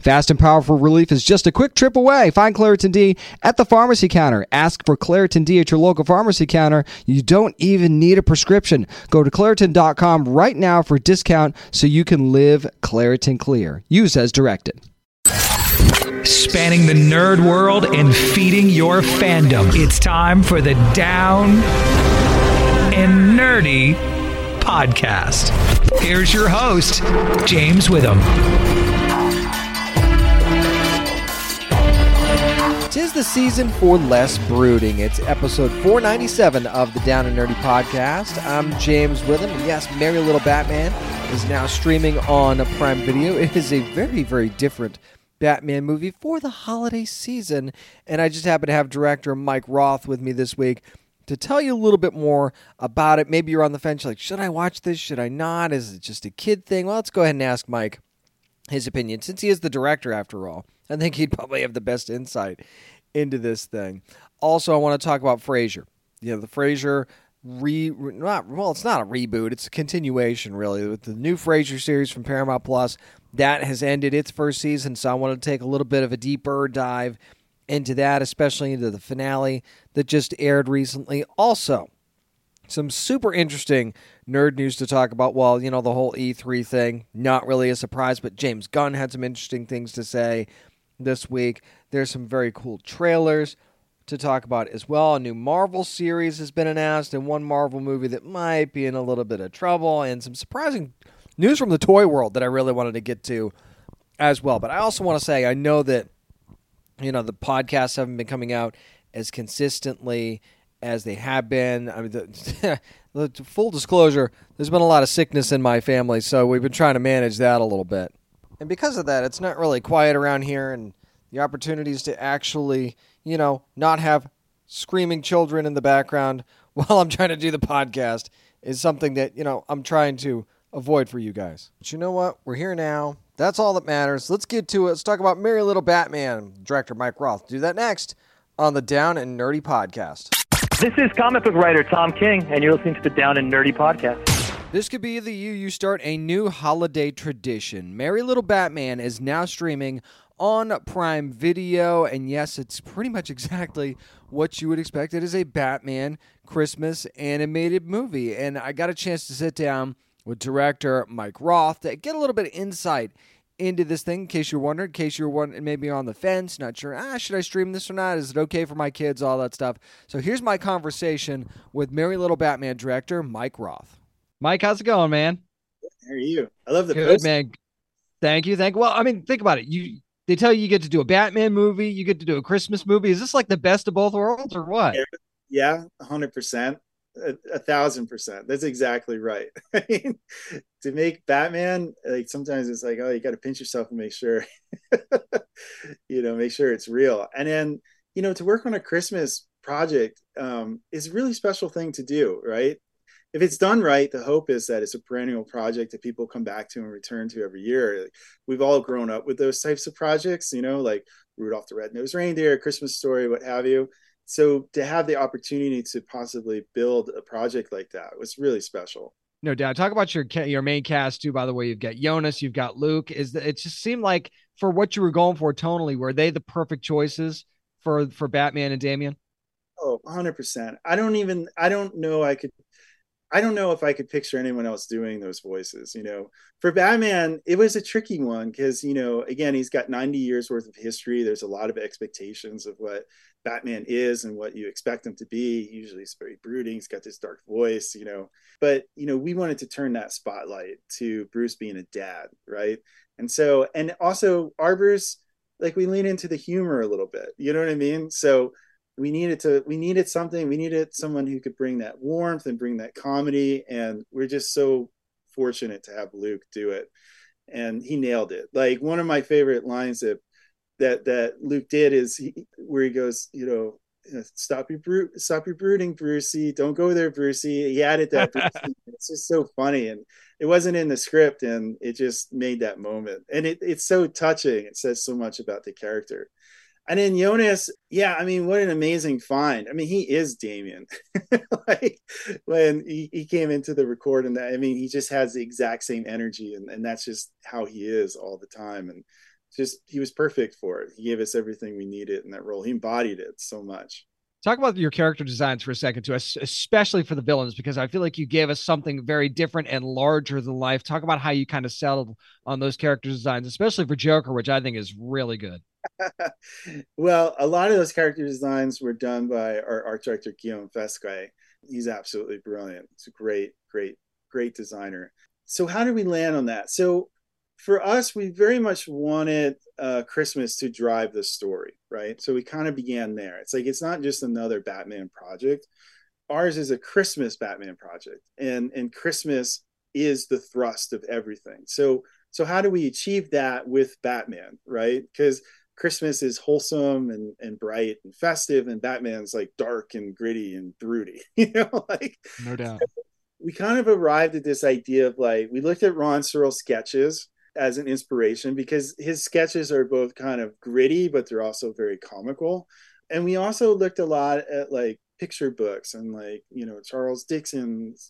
Fast and powerful relief is just a quick trip away. Find Claritin D at the pharmacy counter. Ask for Claritin D at your local pharmacy counter. You don't even need a prescription. Go to Claritin.com right now for a discount so you can live Claritin clear. Use as directed. Spanning the nerd world and feeding your fandom. It's time for the Down and Nerdy podcast. Here's your host, James Witham. Tis the season for less brooding. It's episode 497 of the Down and Nerdy podcast. I'm James Witham. And yes, Merry Little Batman is now streaming on Prime Video. It is a very, very different Batman movie for the holiday season. And I just happen to have director Mike Roth with me this week to tell you a little bit more about it. Maybe you're on the fence, you're like, should I watch this? Should I not? Is it just a kid thing? Well, let's go ahead and ask Mike his opinion, since he is the director after all. I think he'd probably have the best insight into this thing. Also, I want to talk about Frasier. You know, the Frasier it's not a reboot. It's a continuation, really, with the new Frasier series from Paramount+. That has ended its first season, so I want to take a little bit of a deeper dive into that, especially into the finale that just aired recently. Also, some super interesting nerd news to talk about. Well, you know, the whole E3 thing, not really a surprise, but James Gunn had some interesting things to say this week. There's some very cool trailers to talk about as well. A new Marvel series has been announced, and one Marvel movie that might be in a little bit of trouble, and some surprising news from the toy world that I really wanted to get to as well. But I also want to say, I know that, you know, the podcasts haven't been coming out as consistently as they have been. I mean, the full disclosure, there's been a lot of sickness in my family, so we've been trying to manage that a little bit. And because of that, it's not really quiet around here, and the opportunities to actually, you know, not have screaming children in the background while I'm trying to do the podcast is something that, you know, I'm trying to avoid for you guys. But you know what? We're here now. That's all that matters. Let's get to it. Let's talk about Merry Little Batman. Director Mike Roth. Do that next on the Down and Nerdy podcast. This is comic book writer Tom King, and you're listening to the Down and Nerdy podcast. This could be the year you start a new holiday tradition. Merry Little Batman is now streaming on Prime Video, and yes, it's pretty much exactly what you would expect. It is a Batman Christmas animated movie, and I got a chance to sit down with director Mike Roth to get a little bit of insight into this thing, in case you're wondering, in case you're maybe on the fence, not sure, should I stream this or not? Is it okay for my kids? All that stuff. So here's my conversation with Merry Little Batman director Mike Roth. Mike, how's it going, man? How are you? I love the good post, man. Thank you. Well, I mean, think about it. They tell you get to do a Batman movie, you get to do a Christmas movie. Is this like the best of both worlds, or what? Yeah, 100%. 1,000%. That's exactly right. I mean, to make Batman, like, sometimes it's like, oh, you got to pinch yourself and make sure, you know, make sure it's real. And then, you know, to work on a Christmas project is a really special thing to do, right? If it's done right, the hope is that it's a perennial project that people come back to and return to every year. We've all grown up with those types of projects, you know, like Rudolph the Red-Nosed Reindeer, Christmas Story, what have you. So to have the opportunity to possibly build a project like that was really special. No doubt. Talk about your main cast too, by the way. You've got Jonas, you've got Luke. It just seemed like for what you were going for tonally, were they the perfect choices for Batman and Damian? Oh, 100%. I don't know. I could I don't know if I could picture anyone else doing those voices, you know. For Batman, it was a tricky one because, you know, again, he's got 90 years worth of history. There's a lot of expectations of what Batman is and what you expect him to be. Usually he's very brooding. He's got this dark voice, you know. But, you know, we wanted to turn that spotlight to Bruce being a dad, right? And so, and also our Bruce, like, we lean into the humor a little bit. You know what I mean? So we needed someone who could bring that warmth and bring that comedy. And we're just so fortunate to have Luke do it. And he nailed it. Like, one of my favorite lines that Luke did is where he goes, you know, stop your brooding, Brucey. Don't go there, Brucey. He added that. Brucey. It's just so funny. And it wasn't in the script, and it just made that moment. And it's so touching. It says so much about the character. And then Jonas, yeah, I mean, what an amazing find. I mean, he is Damien. Like, when he came into the record, and that, I mean, he just has the exact same energy, and that's just how he is all the time. And just, he was perfect for it. He gave us everything we needed in that role. He embodied it so much. Talk about your character designs for a second to us, especially for the villains, because I feel like you gave us something very different and larger than life. Talk about how you kind of settled on those character designs, especially for Joker, which I think is really good. Well, a lot of those character designs were done by our art director, Guillaume Fesquet. He's absolutely brilliant. He's a great, great, great designer. So how did we land on that? So for us, we very much wanted Christmas to drive the story, right? So we kind of began there. It's like, it's not just another Batman project. Ours is a Christmas Batman project, and Christmas is the thrust of everything. So how do we achieve that with Batman, right? Because Christmas is wholesome and bright and festive, and Batman's like dark and gritty and broody, you know, like, no doubt. So we kind of arrived at this idea of, like, we looked at Ron Searle's sketches as an inspiration, because his sketches are both kind of gritty, but they're also very comical. And we also looked a lot at, like, picture books and, like, you know, Charles Dickens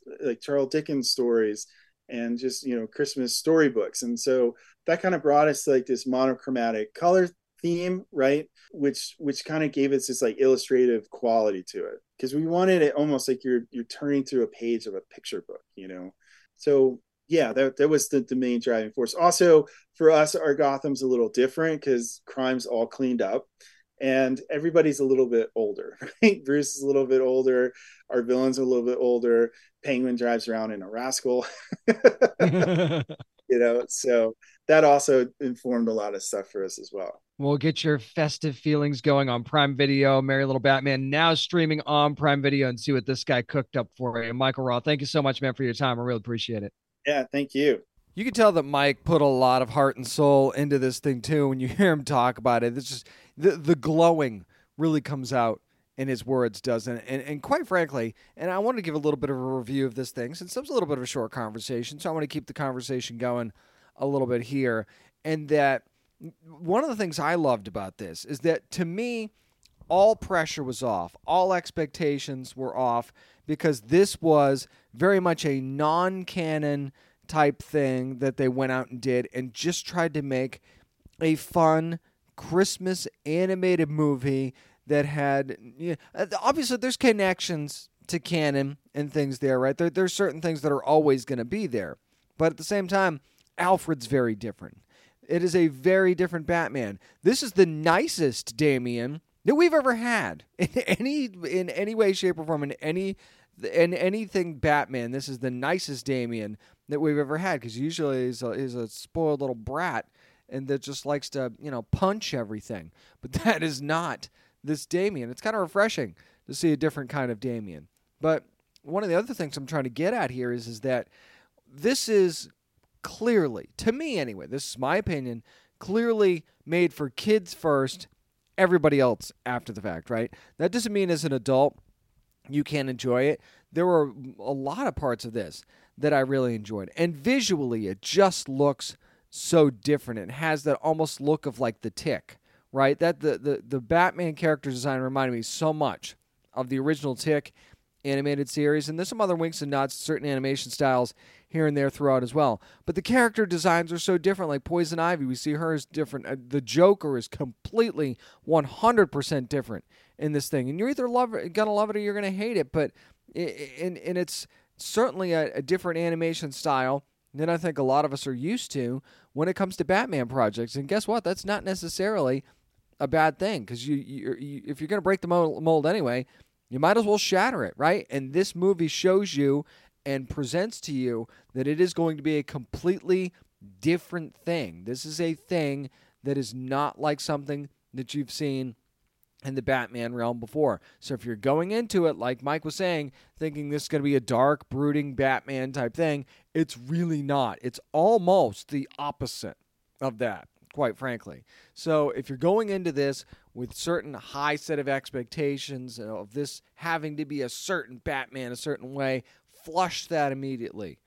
stories and just, you know, Christmas storybooks. And so that kind of brought us, like, this monochromatic color theme, right? Which kind of gave us this, like, illustrative quality to it, because we wanted it almost like you're turning through a page of a picture book, you know? So yeah, that was the main driving force. Also, for us, our Gotham's a little different because crime's all cleaned up and everybody's a little bit older, right? Bruce is a little bit older. Our villain's a little bit older. Penguin drives around in a rascal. You know, so that also informed a lot of stuff for us as well. We'll get your festive feelings going on Prime Video. Merry Little Batman, now streaming on Prime Video, and see what this guy cooked up for you. Michael Roth, thank you so much, man, for your time. I really appreciate it. Yeah, thank you. You can tell that Mike put a lot of heart and soul into this thing, too. When you hear him talk about it, it's just the glowing really comes out in his words, doesn't it? And quite frankly, and I want to give a little bit of a review of this thing, since it was a little bit of a short conversation, so I want to keep the conversation going a little bit here. And that one of the things I loved about this is that, to me, all pressure was off. All expectations were off, because this was very much a non-canon type thing that they went out and did, and just tried to make a fun Christmas animated movie that had, you know, obviously there's connections to canon and things there, right? There's certain things that are always going to be there. But at the same time, Alfred's very different. It is a very different Batman. This is the nicest Damien that we've ever had in any way, shape, or form, in anything Batman. This is the nicest Damien that we've ever had, because usually he's a spoiled little brat and that just likes to, you know, punch everything. But that is not this Damien. It's kind of refreshing to see a different kind of Damien. But one of the other things I'm trying to get at here is that this is clearly, to me anyway, this is my opinion, clearly made for kids first, everybody else after the fact, right? That doesn't mean as an adult you can't enjoy it. There were a lot of parts of this that I really enjoyed. And visually, it just looks so different. It has that almost look of, like, The Tick, right? That the Batman character design reminded me so much of the original Tick animated series, and there's some other winks and nods to certain animation styles here and there throughout as well. But the character designs are so different. Like Poison Ivy, we see her as different. The Joker is completely 100% different in this thing, and you're either gonna love it or you're gonna hate it. But it's certainly a different animation style than I think a lot of us are used to when it comes to Batman projects. And guess what? That's not necessarily a bad thing, because you if you're going to break the mold anyway, you might as well shatter it, right? And this movie shows you and presents to you that it is going to be a completely different thing. This is a thing that is not like something that you've seen in the Batman realm before. So if you're going into it, like Mike was saying, thinking this is going to be a dark, brooding Batman type thing, it's really not. It's almost the opposite of that, quite frankly. So if you're going into this with certain high set of expectations of this having to be a certain Batman a certain way, flush that immediately.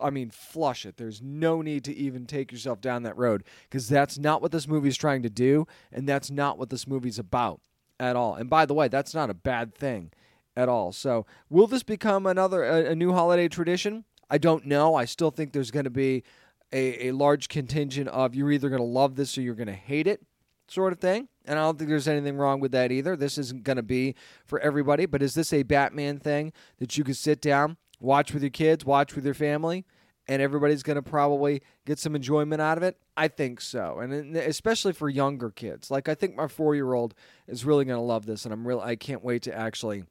I mean, flush it. There's no need to even take yourself down that road, because that's not what this movie is trying to do, and that's not what this movie's about at all. And by the way, that's not a bad thing at all. So will this become a new holiday tradition? I don't know. I still think there's going to be a large contingent of you're either going to love this or you're going to hate it sort of thing. And I don't think there's anything wrong with that either. This isn't going to be for everybody. But is this a Batman thing that you could sit down, watch with your kids, watch with your family, and everybody's going to probably get some enjoyment out of it? I think so, and especially for younger kids. Like, I think my 4-year-old is really going to love this, and I can't wait to actually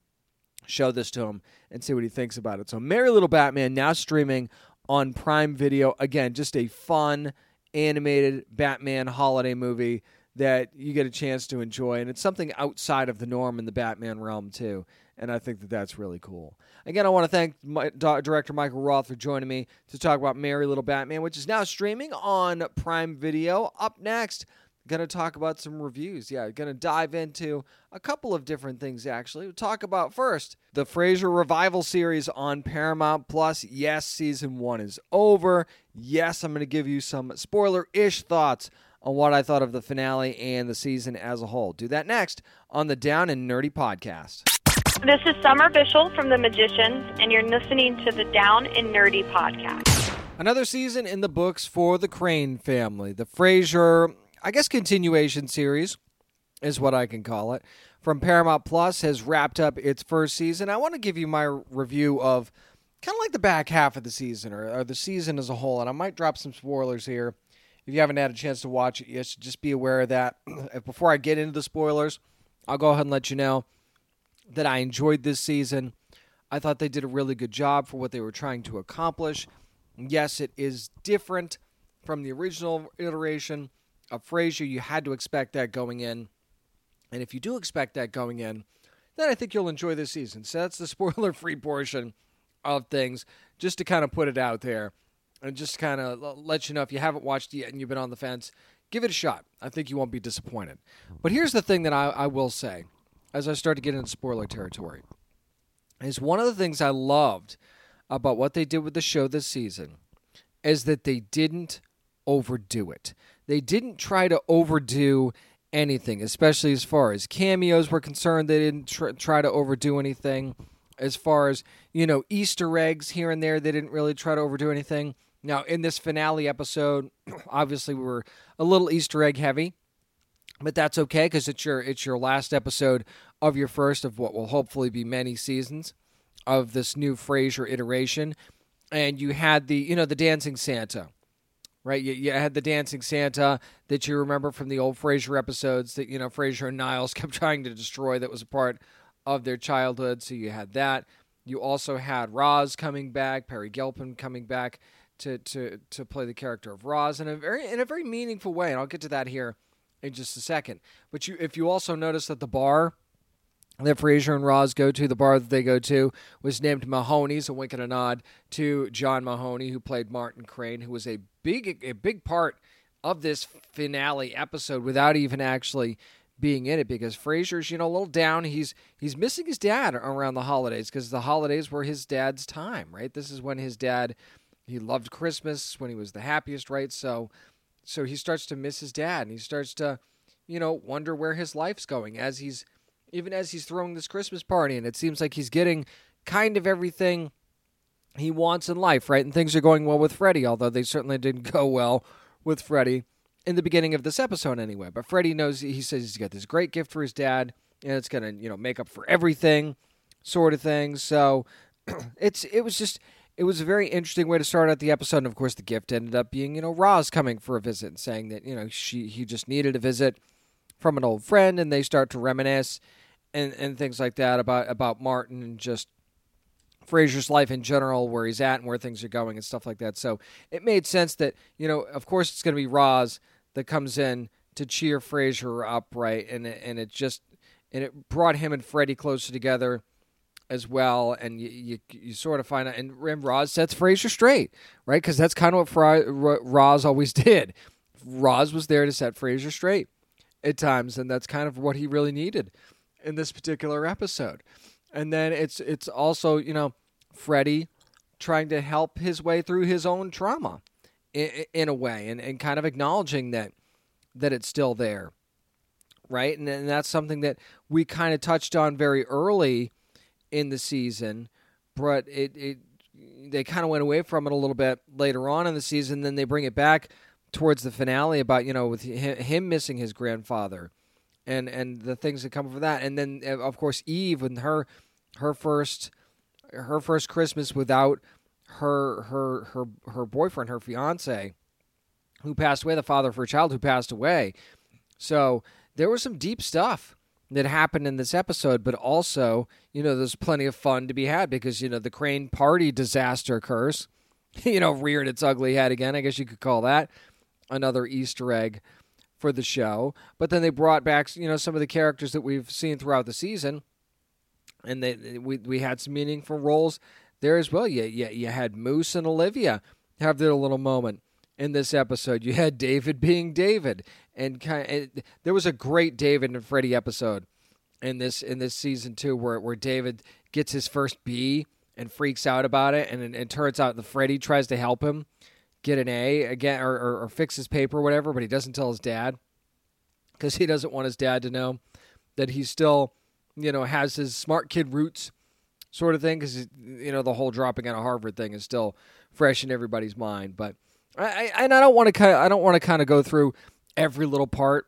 show this to him and see what he thinks about it. So, Merry Little Batman, now streaming on Prime Video. Again, just a fun, animated Batman holiday movie that you get a chance to enjoy, and it's something outside of the norm in the Batman realm, too. And I think that that's really cool. Again, I want to thank director Michael Roth for joining me to talk about Merry Little Batman, which is now streaming on Prime Video. Up next, going to talk about some reviews. Yeah, going to dive into a couple of different things, actually. We'll talk about first the Frasier Revival series on Paramount+. Yes, Season 1 is over. Yes, I'm going to give you some spoiler-ish thoughts on what I thought of the finale and the season as a whole. Do that next on the Down and Nerdy Podcast. This is Summer Bishel from The Magicians, and you're listening to the Down and Nerdy Podcast. Another season in the books for the Crane family. The Frasier, I guess, continuation series is what I can call it, from Paramount Plus has wrapped up its first season. I want to give you my review of kind of like the back half of the season, or the season as a whole, and I might drop some spoilers here. If you haven't had a chance to watch it yet, just be aware of that. Before I get into the spoilers, I'll go ahead and let you know that I enjoyed this season. I thought they did a really good job for what they were trying to accomplish. Yes, it is different from the original iteration of Frasier. You had to expect that going in. And if you do expect that going in, then I think you'll enjoy this season. So that's the spoiler-free portion of things, just to kind of put it out there and just kind of let you know, if you haven't watched it yet and you've been on the fence, give it a shot. I think you won't be disappointed. But here's the thing that I will say, as I start to get into spoiler territory, is one of the things I loved about what they did with the show this season is that they didn't overdo it. They didn't try to overdo anything, especially as far as cameos were concerned. They didn't try to overdo anything. As far as, you know, Easter eggs here and there, they didn't really try to overdo anything. Now, in this finale episode, obviously we were a little Easter egg heavy. But that's okay, because it's your last episode of your first of what will hopefully be many seasons of this new Frasier iteration. And you had the Dancing Santa, right? You had the Dancing Santa that you remember from the old Frasier episodes that, you know, Frasier and Niles kept trying to destroy, that was a part of their childhood. So you had that. You also had Roz coming back, Perry Gilpin coming back to play the character of Roz in a very meaningful way. And I'll get to that here in just a second. But if you also notice that the bar that Frasier and Roz go to, the bar that they go to, was named Mahoney's, a wink and a nod to John Mahoney, who played Martin Crane, who was a big part of this finale episode without even actually being in it, because Frasier's, you know, a little down. He's missing his dad around the holidays, because the holidays were his dad's time, right? This is when his dad, he loved Christmas, when he was the happiest, right? So he starts to miss his dad, and he starts to, you know, wonder where his life's going as he's throwing this Christmas party. And it seems like he's getting kind of everything he wants in life, right? And things are going well with Freddy, although they certainly didn't go well with Freddy in the beginning of this episode anyway. But Freddy knows, he says he's got this great gift for his dad, and it's going to, you know, make up for everything sort of thing. So It was a very interesting way to start out the episode. And of course, the gift ended up being, Roz coming for a visit and saying that, he just needed a visit from an old friend, and they start to reminisce and things like that about Martin and just Frasier's life in general, where he's at and where things are going and stuff like that. So it made sense that, of course it's going to be Roz that comes in to cheer Frasier up, right? And it brought him and Freddy closer together as well, and you sort of find out, and Roz sets Frasier straight, right? Because that's kind of what Roz always did. Roz was there to set Frasier straight at times, and that's kind of what he really needed in this particular episode. And then it's also, Freddy trying to help his way through his own trauma in a way, and kind of acknowledging that it's still there, right? And that's something that we kind of touched on very early in the season, but they kind of went away from it a little bit later on in the season. Then they bring it back towards the finale about, with him missing his grandfather and the things that come from that. And then, of course, Eve and her first Christmas without her boyfriend, her fiance, who passed away, the father of her child who passed away. So there was some deep stuff that happened in this episode, but also, there's plenty of fun to be had because, the Crane Party disaster curse, reared its ugly head again. I guess you could call that another Easter egg for the show. But then they brought back, some of the characters that we've seen throughout the season, and we had some meaningful roles there as well. You had Moose and Olivia have their little moment in this episode. You had David being David, and there was a great David and Freddy episode in this season too, where David gets his first bee and freaks out about it, and it turns out that Freddy tries to help him get an A again, or fix his paper or whatever, but he doesn't tell his dad because he doesn't want his dad to know that he still, has his smart kid roots sort of thing, because the whole dropping out of Harvard thing is still fresh in everybody's mind, but. I don't want to kind of go through every little part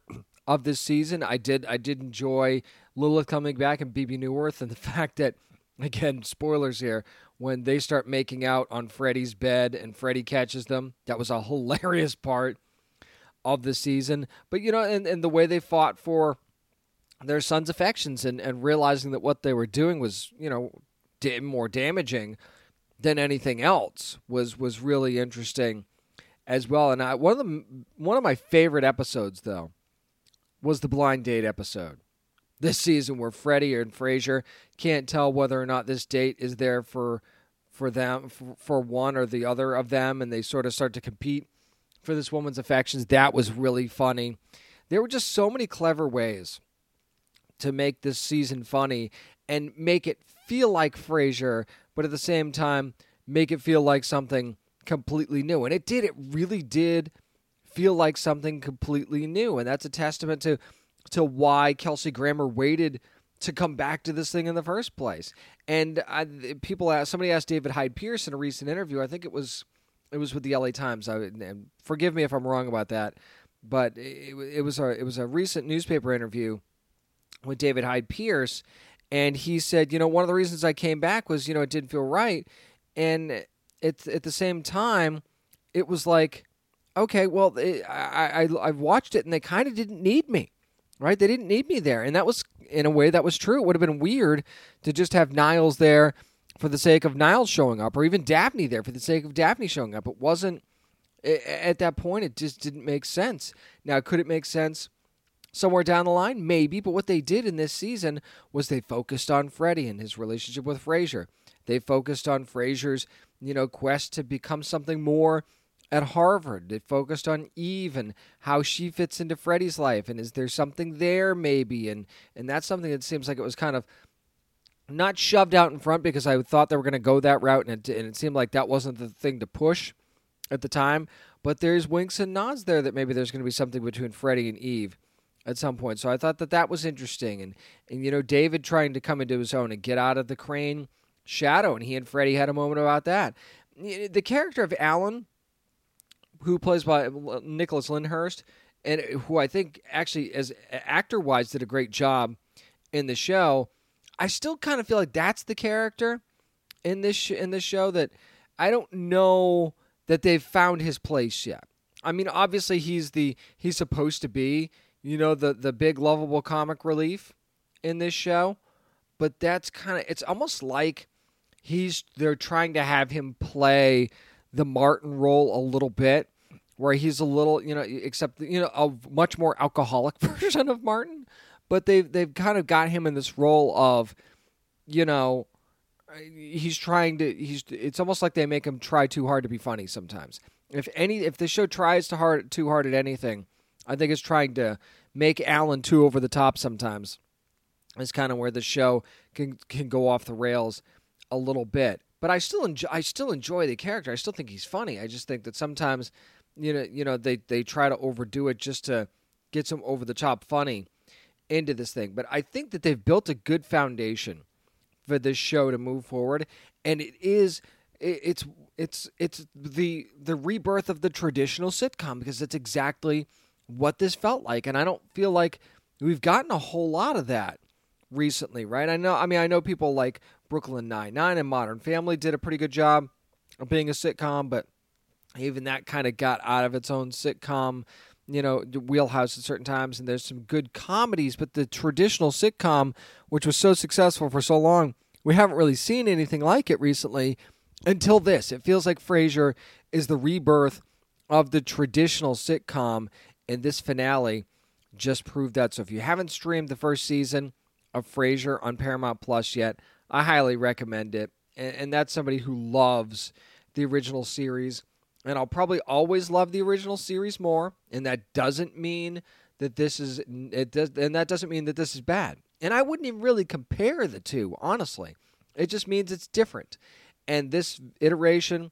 of this season. I did enjoy Lilith coming back and BB Newirth, and the fact that, again, spoilers here, when they start making out on Freddy's bed and Freddy catches them, that was a hilarious part of the season. But and the way they fought for their son's affections and realizing that what they were doing was more damaging than anything else was really interesting as well. And one of my favorite episodes, though, was the blind date episode this season, where Freddy and Frasier can't tell whether or not this date is there for them, for one or the other of them, and they sort of start to compete for this woman's affections. That was really funny. There were just so many clever ways to make this season funny and make it feel like Frasier, but at the same time make it feel like something completely new. And it really did feel like something completely new, and that's a testament to why Kelsey Grammer waited to come back to this thing in the first place. And somebody asked David Hyde Pierce in a recent interview, I think it was with the LA Times, and forgive me if I'm wrong about that, but it was a recent newspaper interview with David Hyde Pierce, and he said, one of the reasons I came back was, it didn't feel right, and at the same time, it was like, okay, well, I watched it, and they kind of didn't need me, right? They didn't need me there, and that was, in a way, that was true. It would have been weird to just have Niles there for the sake of Niles showing up, or even Daphne there for the sake of Daphne showing up. It wasn't, at that point, it just didn't make sense. Now, could it make sense somewhere down the line? Maybe, but what they did in this season was they focused on Freddy and his relationship with Frasier. They focused on Frasier's, quest to become something more at Harvard. They focused on Eve and how she fits into Freddy's life, and is there something there maybe? And that's something that seems like it was kind of not shoved out in front, because I thought they were going to go that route, and it seemed like that wasn't the thing to push at the time. But there's winks and nods there that maybe there's going to be something between Freddy and Eve at some point. So I thought that was interesting. And David trying to come into his own and get out of the Crane shadow, and he and Freddy had a moment about that. The character of Alan, who plays by Nicholas Lyndhurst, and who I think actually, as actor-wise, did a great job in the show, I still kind of feel like that's the character in this show that I don't know that they've found his place yet. I mean, obviously he's supposed to be, you know, the big lovable comic relief in this show, but that's kind of, it's almost like they're trying to have him play the Martin role a little bit, where he's a little, you know, except, you know, a much more alcoholic version of Martin, but they've kind of got him in this role of, you know, it's almost like they make him try too hard to be funny sometimes. If the show tries too hard at anything, I think it's trying to make Alan too over the top sometimes. It's kind of where the show can go off the rails a little bit. But I still enjoy the character. I still think he's funny. I just think that sometimes, you know, they try to overdo it just to get some over the top funny into this thing. But I think that they've built a good foundation for this show to move forward, and it's the rebirth of the traditional sitcom, because it's exactly what this felt like, and I don't feel like we've gotten a whole lot of that recently, right? I know people like Brooklyn Nine-Nine and Modern Family did a pretty good job of being a sitcom, but even that kind of got out of its own sitcom, you know, wheelhouse at certain times, and there's some good comedies, but the traditional sitcom, which was so successful for so long, we haven't really seen anything like it recently until this. It feels like Frasier is the rebirth of the traditional sitcom, and this finale just proved that. So if you haven't streamed the first season of Frasier on Paramount+ yet, I highly recommend it, and that's somebody who loves the original series, and I'll probably always love the original series more, and that doesn't mean that this is bad, and I wouldn't even really compare the two, honestly. It just means it's different, and this iteration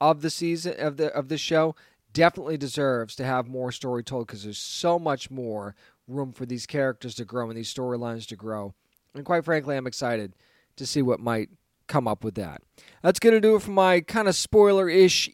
of the season of the show definitely deserves to have more story told, because there's so much more room for these characters to grow and these storylines to grow, and quite frankly, I'm excited to see what might come up with that. That's going to do it for my kind of spoiler-ish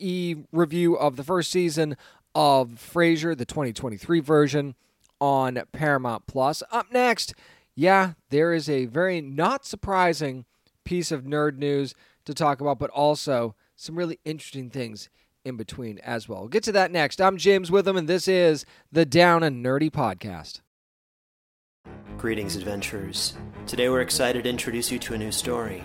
review of the first season of Frasier, the 2023 version on Paramount+. Up next, yeah, there is a very not surprising piece of nerd news to talk about, but also some really interesting things in between as well. We'll get to that next. I'm James Witham, and this is the Down and Nerdy Podcast. Greetings, adventurers. Today we're excited to introduce you to a new story,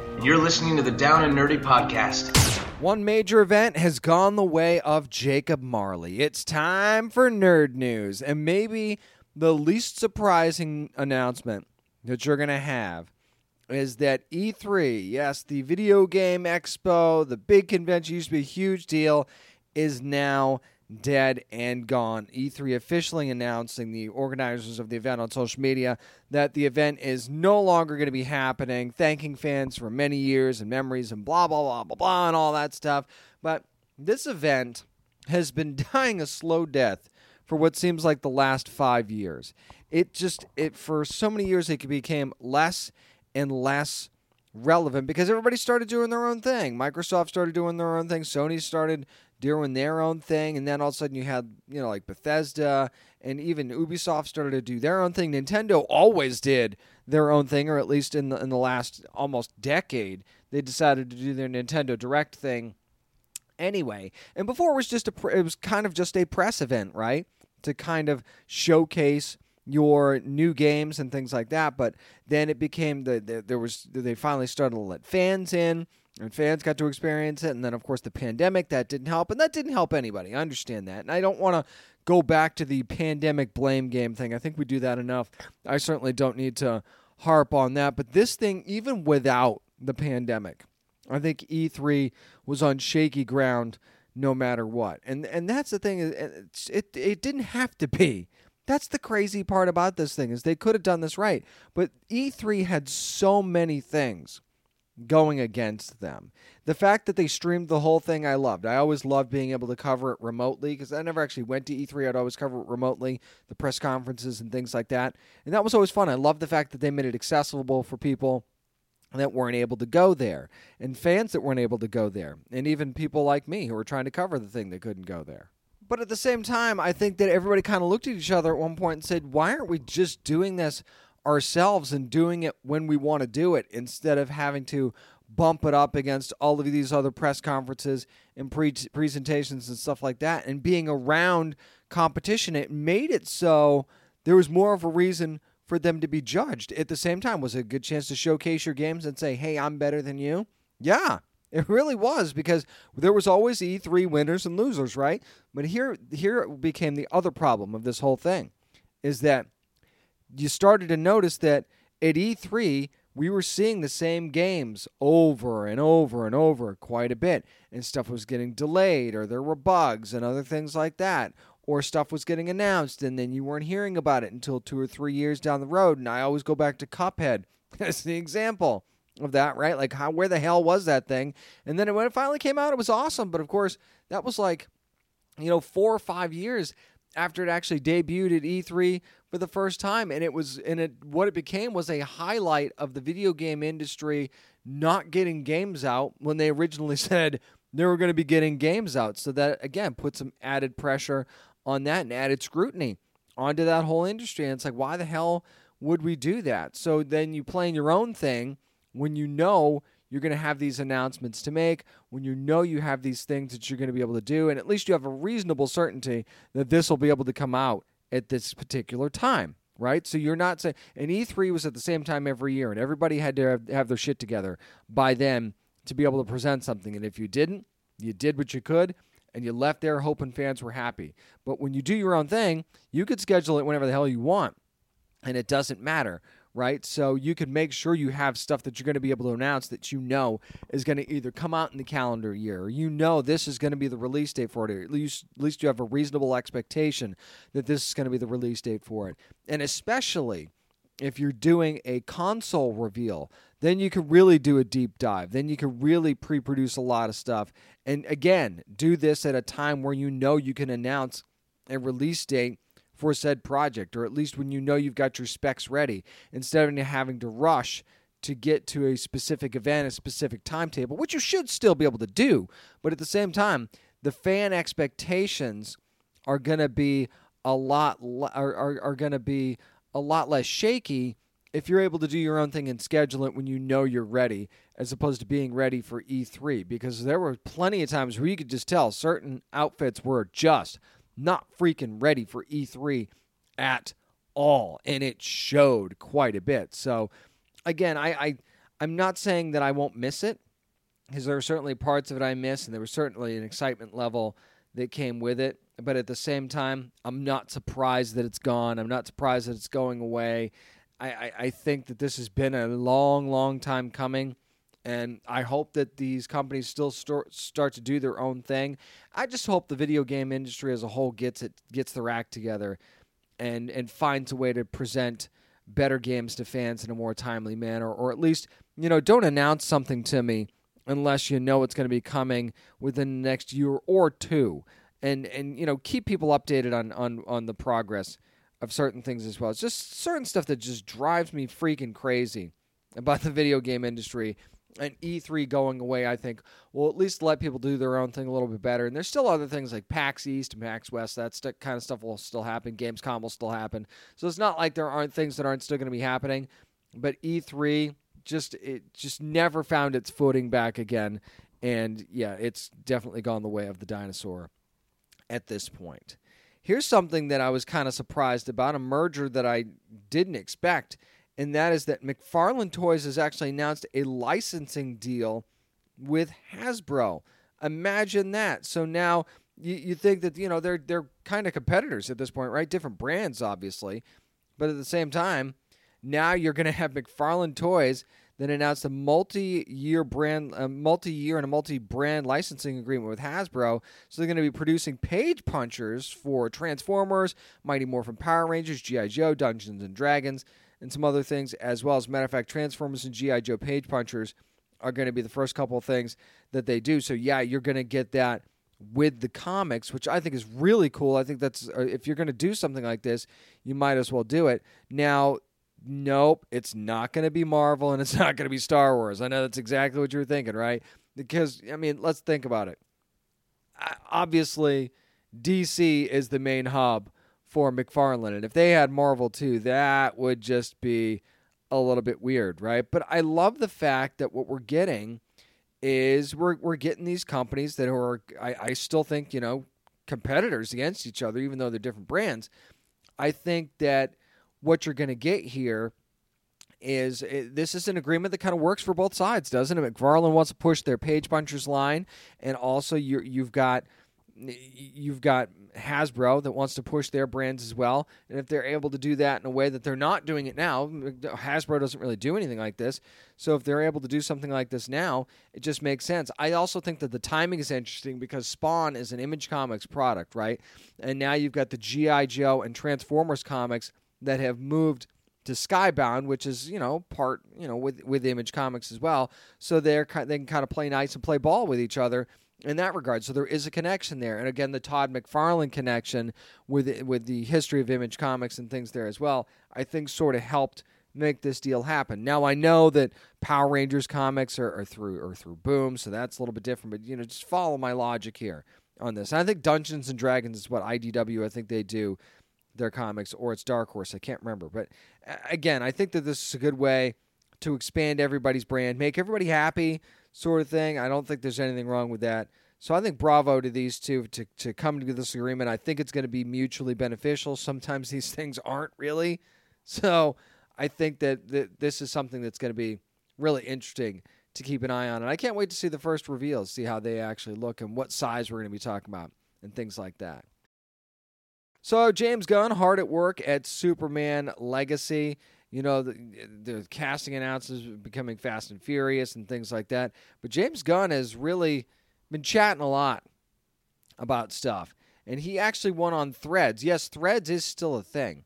and you're listening to the Down and Nerdy Podcast. One major event has gone the way of Jacob Marley. It's time for nerd news, and maybe the least surprising announcement that you're going to have is that E3, yes, the video game expo, the big convention, used to be a huge deal, is now dead and gone. E3 officially announcing, the organizers of the event on social media, that the event is no longer going to be happening, thanking fans for many years and memories and blah, blah, blah, blah, blah, and all that stuff. But this event has been dying a slow death for what seems like the last 5 years. It for so many years, it became less and less relevant because everybody started doing their own thing. Microsoft started doing their own thing. Sony started doing their own thing, and then all of a sudden you had, you know, like Bethesda and even Ubisoft started to do their own thing. Nintendo always did their own thing, or at least in the last almost decade, they decided to do their Nintendo Direct thing anyway. And before it was just a press event, right, to kind of showcase your new games and things like that. But then it became they finally started to let fans in. And fans got to experience it. And then, of course, the pandemic, that didn't help. And that didn't help anybody. I understand that. And I don't want to go back to the pandemic blame game thing. I think we do that enough. I certainly don't need to harp on that. But this thing, even without the pandemic, I think E3 was on shaky ground no matter what. And that's the thing. It didn't have to be. That's the crazy part about this thing, is they could have done this right. But E3 had so many things going against them. The fact that they streamed the whole thing, I loved. I always loved being able to cover it remotely, because I never actually went to E3. I'd always cover it remotely, the press conferences and things like that. And that was always fun. I loved the fact that they made it accessible for people that weren't able to go there, and fans that weren't able to go there, and even people like me who were trying to cover the thing that couldn't go there. But at the same time, I think that everybody kind of looked at each other at one point and said, why aren't we just doing this ourselves and doing it when we want to do it, instead of having to bump it up against all of these other press conferences and presentations and stuff like that, and being around competition? It made it so there was more of a reason for them to be judged. At the same time, was it a good chance to showcase your games and say, hey, I'm better than you? Yeah, it really was, because there was always E3 winners and losers, right? But here it became the other problem of this whole thing, is that you started to notice that at E3, we were seeing the same games over and over and over quite a bit. And stuff was getting delayed, or there were bugs and other things like that. Or stuff was getting announced, and then you weren't hearing about it until 2 or 3 years down the road. And I always go back to Cuphead as the example of that, right? Like, where the hell was that thing? And then when it finally came out, it was awesome. But, of course, that was like, 4 or 5 years after it actually debuted at E3 for the first time. And what it became was a highlight of the video game industry not getting games out when they originally said they were going to be getting games out. So that, again, put some added pressure on that and added scrutiny onto that whole industry. And it's like, why the hell would we do that? So then you plan your own thing when you know you're going to have these announcements to make, when you know you have these things that you're going to be able to do, and at least you have a reasonable certainty that this will be able to come out at this particular time, right? So you're not saying, and E3 was at the same time every year, and everybody had to have their shit together by then to be able to present something. And if you didn't, you did what you could, and you left there hoping fans were happy. But when you do your own thing, you could schedule it whenever the hell you want, and it doesn't matter, right? So you could make sure you have stuff that you're going to be able to announce that you know is going to either come out in the calendar year, or you know this is going to be the release date for it, or at least you have a reasonable expectation that this is going to be the release date for it. And especially if you're doing a console reveal, then you can really do a deep dive. Then you can really pre-produce a lot of stuff. And again, do this at a time where you know you can announce a release date for said project, or at least when you know you've got your specs ready, instead of having to rush to get to a specific event, a specific timetable, which you should still be able to do. But at the same time, the fan expectations are going to be a lot less shaky if you're able to do your own thing and schedule it when you know you're ready, as opposed to being ready for E3, because there were plenty of times where you could just tell certain outfits were just not freaking ready for E3 at all, and it showed quite a bit. So, again, I'm not saying that I won't miss it, because there were certainly parts of it I missed, and there was certainly an excitement level that came with it. But at the same time, I'm not surprised that it's gone. I'm not surprised that it's going away. I think that this has been a long, long time coming, and I hope that these companies still start to do their own thing. I just hope the video game industry as a whole gets their act together and finds a way to present better games to fans in a more timely manner, or at least, don't announce something to me unless you know it's going to be coming within the next year or two, and keep people updated on the progress of certain things as well. It's just certain stuff that just drives me freaking crazy about the video game industry. And E3 going away, I think, will at least let people do their own thing a little bit better. And there's still other things like PAX East and PAX West. That kind of stuff will still happen. Gamescom will still happen. So it's not like there aren't things that aren't still going to be happening. But E3 just never found its footing back again. And yeah, it's definitely gone the way of the dinosaur at this point. Here's something that I was kind of surprised about, a merger that I didn't expect, and that is that McFarlane Toys has actually announced a licensing deal with Hasbro. Imagine that. So now you think that, you know, they're kind of competitors at this point, right? Different brands, obviously. But at the same time, now you're going to have McFarlane Toys that announced a multi-year and a multi-brand licensing agreement with Hasbro. So they're going to be producing Page Punchers for Transformers, Mighty Morphin Power Rangers, G.I. Joe, Dungeons and Dragons, and some other things as well. As a matter of fact, Transformers and G.I. Joe Page Punchers are going to be the first couple of things that they do. So, yeah, you're going to get that with the comics, which I think is really cool. I think that's, if you're going to do something like this, you might as well do it. Now, nope, it's not going to be Marvel and it's not going to be Star Wars. I know that's exactly what you were thinking, right? Because, I mean, let's think about it. Obviously, DC is the main hub for McFarlane. And if they had Marvel too, that would just be a little bit weird, right? But I love the fact that what we're getting is we're getting these companies that are, I still think, you know, competitors against each other, even though they're different brands. I think that what you're going to get here is this is an agreement that kind of works for both sides, doesn't it? McFarlane wants to push their Page Punchers line, and also you've got Hasbro that wants to push their brands as well. And if they're able to do that in a way that they're not doing it now, Hasbro doesn't really do anything like this. So if they're able to do something like this now, it just makes sense. I also think that the timing is interesting because Spawn is an Image Comics product, right? And now you've got the G.I. Joe and Transformers comics that have moved to Skybound, which is, you know, part, you know, with Image Comics as well. So they can kind of play nice and play ball with each other in that regard. So there is a connection there. And again, the Todd McFarlane connection with the history of Image Comics and things there as well, I think sort of helped make this deal happen. Now, I know that Power Rangers comics are through Boom, so that's a little bit different. But, you know, just follow my logic here on this. And I think Dungeons and Dragons is what IDW, I think they do their comics, or it's Dark Horse. I can't remember. But, again, I think that this is a good way to expand everybody's brand, make everybody happy, sort of thing. I don't think there's anything wrong with that. So I think bravo to these two to come to this agreement. I think it's going to be mutually beneficial. Sometimes these things aren't really. So I think that this is something that's going to be really interesting to keep an eye on. And I can't wait to see the first reveals, see how they actually look and what size we're going to be talking about and things like that. So James Gunn, hard at work at Superman Legacy. You know, the casting announcements becoming fast and furious and things like that. But James Gunn has really been chatting a lot about stuff. And he actually went on Threads. Yes, Threads is still a thing.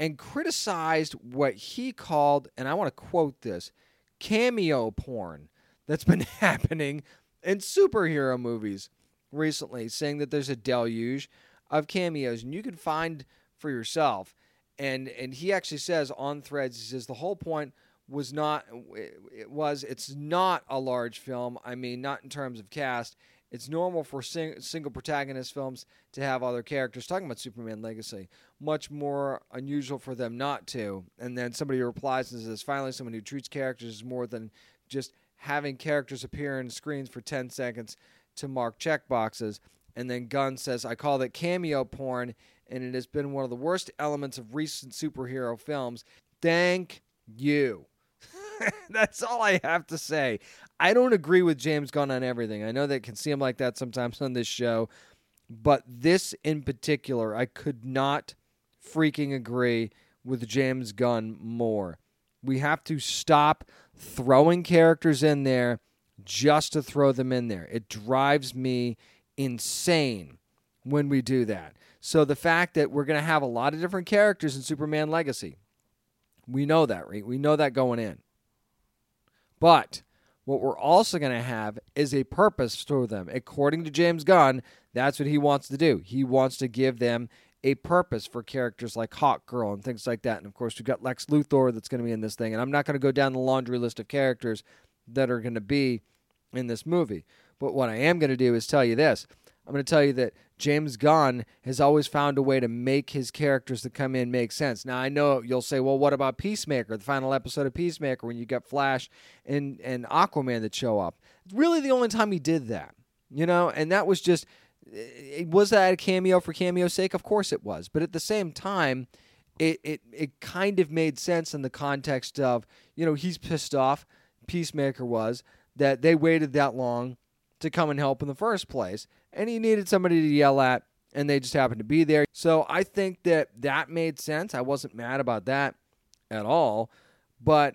And criticized what he called, and I want to quote this, cameo porn that's been happening in superhero movies recently, saying that there's a deluge of cameos. And you can find for yourself. And he actually says on Threads, he says the whole point was not, it's not a large film. I mean, not in terms of cast. It's normal for single protagonist films to have other characters. Talking about Superman Legacy, much more unusual for them not to. And then somebody replies and says, finally, someone who treats characters as more than just having characters appear in screens for 10 seconds to mark checkboxes. And then Gunn says, I call that cameo porn, and it has been one of the worst elements of recent superhero films. Thank you. That's all I have to say. I don't agree with James Gunn on everything. I know that can seem like that sometimes on this show, but this in particular, I could not freaking agree with James Gunn more. We have to stop throwing characters in there just to throw them in there. It drives me insane when we do that. So the fact that we're going to have a lot of different characters in Superman Legacy, we know that, right? We know that going in. But what we're also going to have is a purpose to them. According to James Gunn, that's what he wants to do. He wants to give them a purpose for characters like Hawkgirl and things like that. And, of course, we've got Lex Luthor that's going to be in this thing. And I'm not going to go down the laundry list of characters that are going to be in this movie. But what I am going to do is tell you this. I'm going to tell you that James Gunn has always found a way to make his characters that come in make sense. Now, I know you'll say, well, what about Peacemaker, the final episode of Peacemaker, when you got Flash and Aquaman that show up? It's really the only time he did that, you know, and that was just, was that a cameo for cameo's sake? Of course it was. But at the same time, it kind of made sense in the context of, you know, he's pissed off, Peacemaker was, that they waited that long to come and help in the first place. And he needed somebody to yell at, and they just happened to be there. So I think that that made sense. I wasn't mad about that at all. But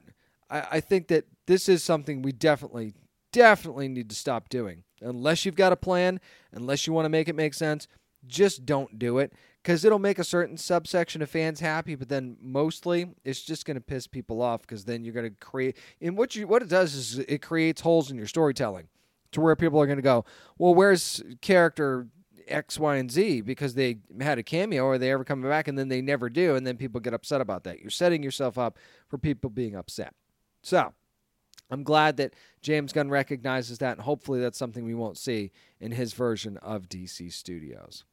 I think that this is something we definitely need to stop doing. Unless you've got a plan, unless you want to make it make sense, just don't do it. Because it'll make a certain subsection of fans happy, but then mostly it's just going to piss people off, because then you're going to create... And what it does is it creates holes in your storytelling to where people are going to go, well, where's character X, Y, and Z? Because they had a cameo, or they ever come back, and then they never do, and then people get upset about that. You're setting yourself up for people being upset. So I'm glad that James Gunn recognizes that, and hopefully that's something we won't see in his version of DC Studios.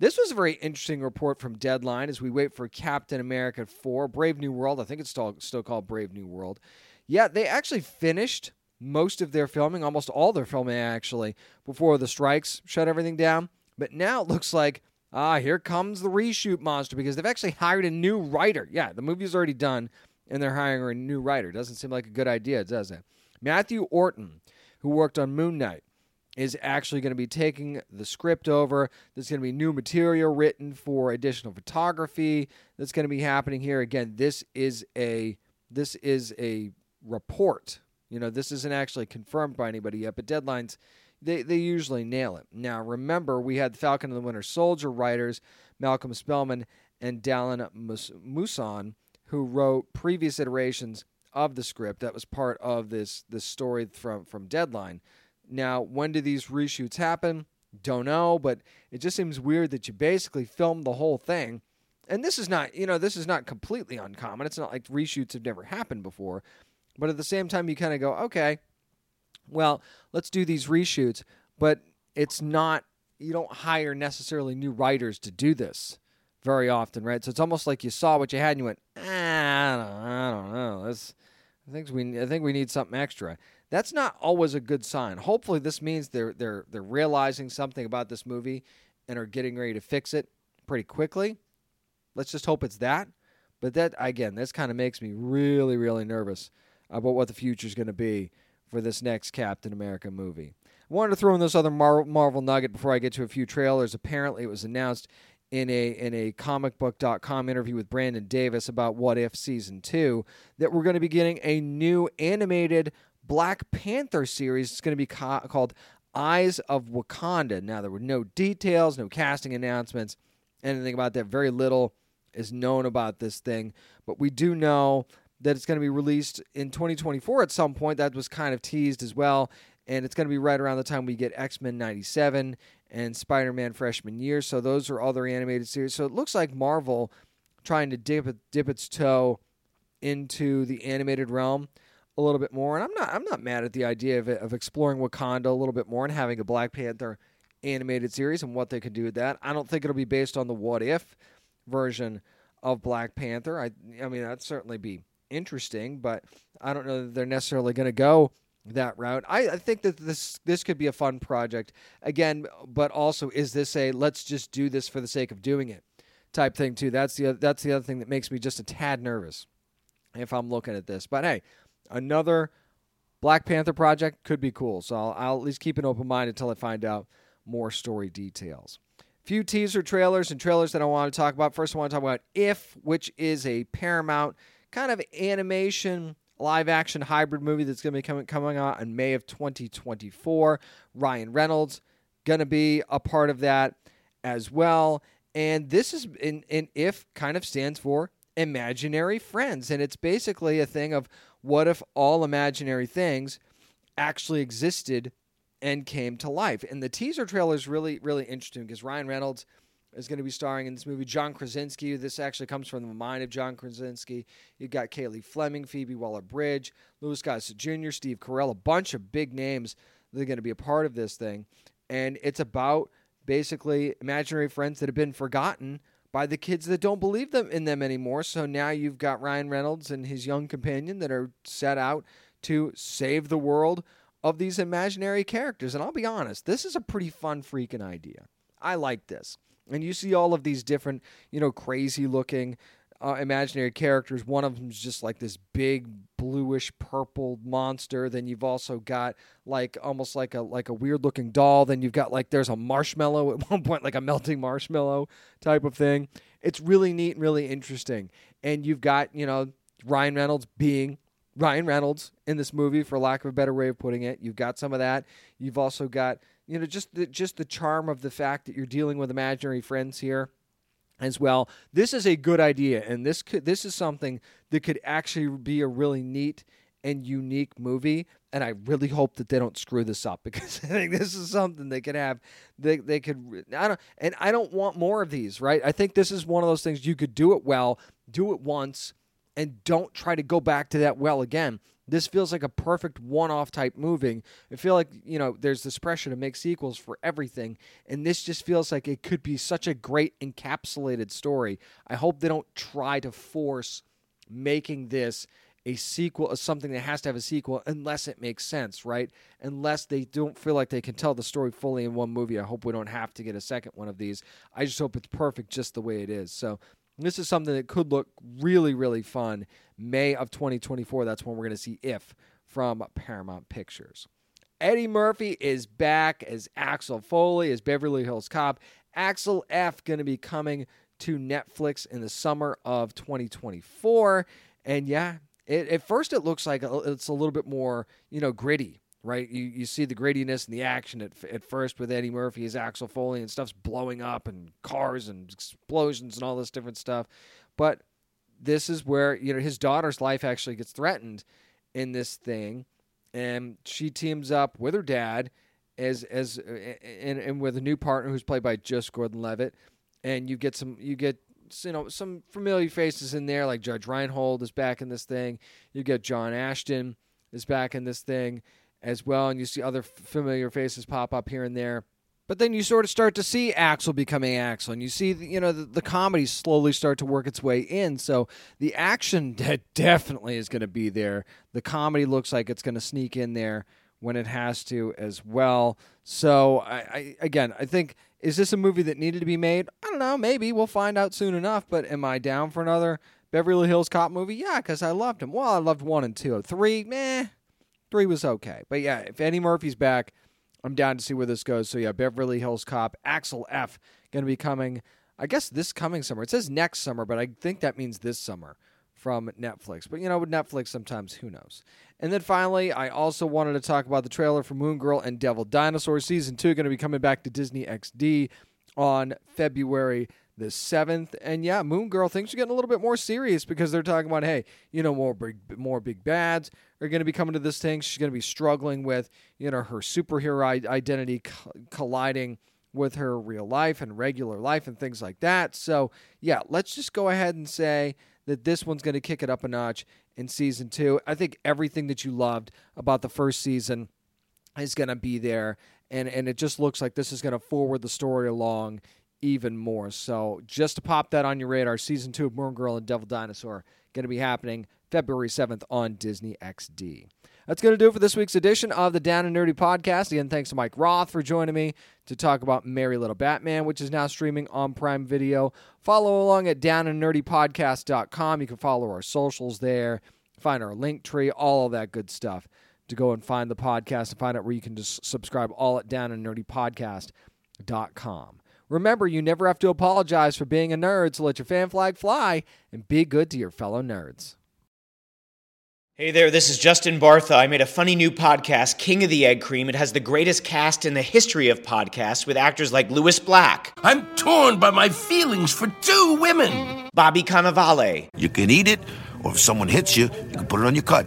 This was a very interesting report from Deadline as we wait for Captain America 4, Brave New World. I think it's still called Brave New World. Yeah, they actually finished most of their filming, almost all their filming actually, before the strikes shut everything down. But now it looks like, here comes the reshoot monster, because they've actually hired a new writer. Yeah, the movie's already done, and they're hiring a new writer. Doesn't seem like a good idea, does it? Matthew Orton, who worked on Moon Knight, is actually going to be taking the script over. There's going to be new material written for additional photography that's going to be happening here. Again, this is a report. You know, this isn't actually confirmed by anybody yet, but Deadlines, they usually nail it. Now, remember, we had Falcon and the Winter Soldier writers, Malcolm Spellman and Dallin Muson, who wrote previous iterations of the script that was part of this story from Deadline. Now, when do these reshoots happen? Don't know, but it just seems weird that you basically filmed the whole thing. And this is not completely uncommon. It's not like reshoots have never happened before. But at the same time, you kind of go, okay, well, let's do these reshoots. But it's not, you don't hire necessarily new writers to do this very often, right? So it's almost like you saw what you had and you went, I don't know. I think we need something extra. That's not always a good sign. Hopefully this means they're realizing something about this movie and are getting ready to fix it pretty quickly. Let's just hope it's that. But that, again, this kind of makes me really, really nervous about what the future is going to be for this next Captain America movie. I wanted to throw in this other Marvel nugget before I get to a few trailers. Apparently it was announced in a comicbook.com interview with Brandon Davis about What If Season 2 that we're going to be getting a new animated Black Panther series. It's going to be called Eyes of Wakanda. Now, there were no details, no casting announcements, anything about that. Very little is known about this thing, but we do know that it's going to be released in 2024 at some point. That was kind of teased as well, and it's going to be right around the time we get X-Men 97 and Spider-Man Freshman Year, so those are other animated series. So it looks like Marvel trying to dip its toe into the animated realm a little bit more, and I'm not mad at the idea of exploring Wakanda a little bit more and having a Black Panther animated series and what they could do with that. I don't think it'll be based on the What If version of Black Panther. I mean, that'd certainly be interesting, but I don't know that they're necessarily going to go that route. I think that this could be a fun project, again, but also, is this a let's just do this for the sake of doing it type thing too? That's the other thing that makes me just a tad nervous if I'm looking at this. But hey, another Black Panther project could be cool, so I'll at least keep an open mind until I find out more story details. Few teaser trailers and trailers that I want to talk about. First, I want to talk about If, which is a Paramount kind of animation live-action hybrid movie that's going to be coming out in May of 2024. Ryan Reynolds going to be a part of that as well. And this is, in If kind of stands for Imaginary Friends, and it's basically a thing of, what if all imaginary things actually existed and came to life? And the teaser trailer is really, really interesting because Ryan Reynolds is going to be starring in this movie. John Krasinski, this actually comes from the mind of John Krasinski. You've got Kaylee Fleming, Phoebe Waller-Bridge, Louis Gossett Jr., Steve Carell, a bunch of big names that are going to be a part of this thing. And it's about basically imaginary friends that have been forgotten by the kids that don't believe them in them anymore. So now you've got Ryan Reynolds and his young companion that are set out to save the world of these imaginary characters. And I'll be honest, this is a pretty fun freaking idea. I like this. And you see all of these different, crazy looking imaginary characters. One of them is just like this big bluish purple monster. Then you've also got like almost like a weird looking doll. Then you've got like there's a marshmallow at one point, like a melting marshmallow type of thing. It's really neat and really interesting. And you've got, you know, Ryan Reynolds being Ryan Reynolds in this movie, for lack of a better way of putting it. You've got some of that. You've also got, you know, just the charm of the fact that you're dealing with imaginary friends here as well. This is a good idea, and this is something that could actually be a really neat and unique movie. And I really hope that they don't screw this up, because I think this is something they could have. They could. I don't want more of these, right? I think this is one of those things you could do it well, do it once, and don't try to go back to that well again. This feels like a perfect one-off type movie. I feel like, you know, there's this pressure to make sequels for everything, and this just feels like it could be such a great encapsulated story. I hope they don't try to force making this a sequel, something that has to have a sequel, unless it makes sense, right? Unless they don't feel like they can tell the story fully in one movie. I hope we don't have to get a second one of these. I just hope it's perfect just the way it is. So this is something that could look really, really fun. May of 2024, that's when we're going to see If from Paramount Pictures. Eddie Murphy is back as Axel Foley, as Beverly Hills Cop. Axel F. going to be coming to Netflix in the summer of 2024. And yeah, at first it looks like it's a little bit more, you know, gritty, right? You see the grittiness and the action at first with Eddie Murphy as Axel Foley, and stuff's blowing up and cars and explosions and all this different stuff. But this is where, you know, his daughter's life actually gets threatened in this thing, and she teams up with her dad and with a new partner who's played by Joseph Gordon-Levitt, and you get some familiar faces in there, like Judge Reinhold is back in this thing. You get John Ashton is back in this thing as well, and you see other familiar faces pop up here and there. But then you sort of start to see Axel becoming Axel, and you see, you know, the comedy slowly start to work its way in. So the action definitely is going to be there. The comedy looks like it's going to sneak in there when it has to as well. So I think, is this a movie that needed to be made? I don't know. Maybe we'll find out soon enough. But am I down for another Beverly Hills Cop movie? Yeah, because I loved him. Well, I loved 1 and 2. 3, meh. 3 was okay. But yeah, if Eddie Murphy's back, I'm down to see where this goes. So yeah, Beverly Hills Cop, Axel F. going to be coming, I guess, this coming summer. It says next summer, but I think that means this summer from Netflix. But, you know, with Netflix sometimes, who knows? And then finally, I also wanted to talk about the trailer for Moon Girl and Devil Dinosaur Season 2, going to be coming back to Disney XD on February the 7th. And yeah, Moon Girl, things are getting a little bit more serious, because they're talking about, hey, you know, more big bads are going to be coming to this thing. She's going to be struggling with, you know, her superhero identity colliding with her real life and regular life and things like that. So yeah, let's just go ahead and say that this one's going to kick it up a notch in season 2. I think everything that you loved about the first season is going to be there. And it just looks like this is going to forward the story along even more. So just to pop that on your radar, season 2 of Moon Girl and Devil Dinosaur going to be happening February 7th on Disney XD. That's going to do it for this week's edition of the Down and Nerdy Podcast. Again, thanks to Mike Roth for joining me to talk about Merry Little Batman, which is now streaming on Prime Video. Follow along at downandnerdypodcast.com. You can follow our socials there, find our link tree, all of that good stuff to go and find the podcast and find out where you can just subscribe, all at downandnerdypodcast.com. Remember, you never have to apologize for being a nerd, so let your fan flag fly and be good to your fellow nerds. Hey there, this is Justin Bartha. I made a funny new podcast, King of the Egg Cream. It has the greatest cast in the history of podcasts, with actors like Louis Black. I'm torn by my feelings for two women. Bobby Cannavale. You can eat it, or if someone hits you, you can put it on your cut.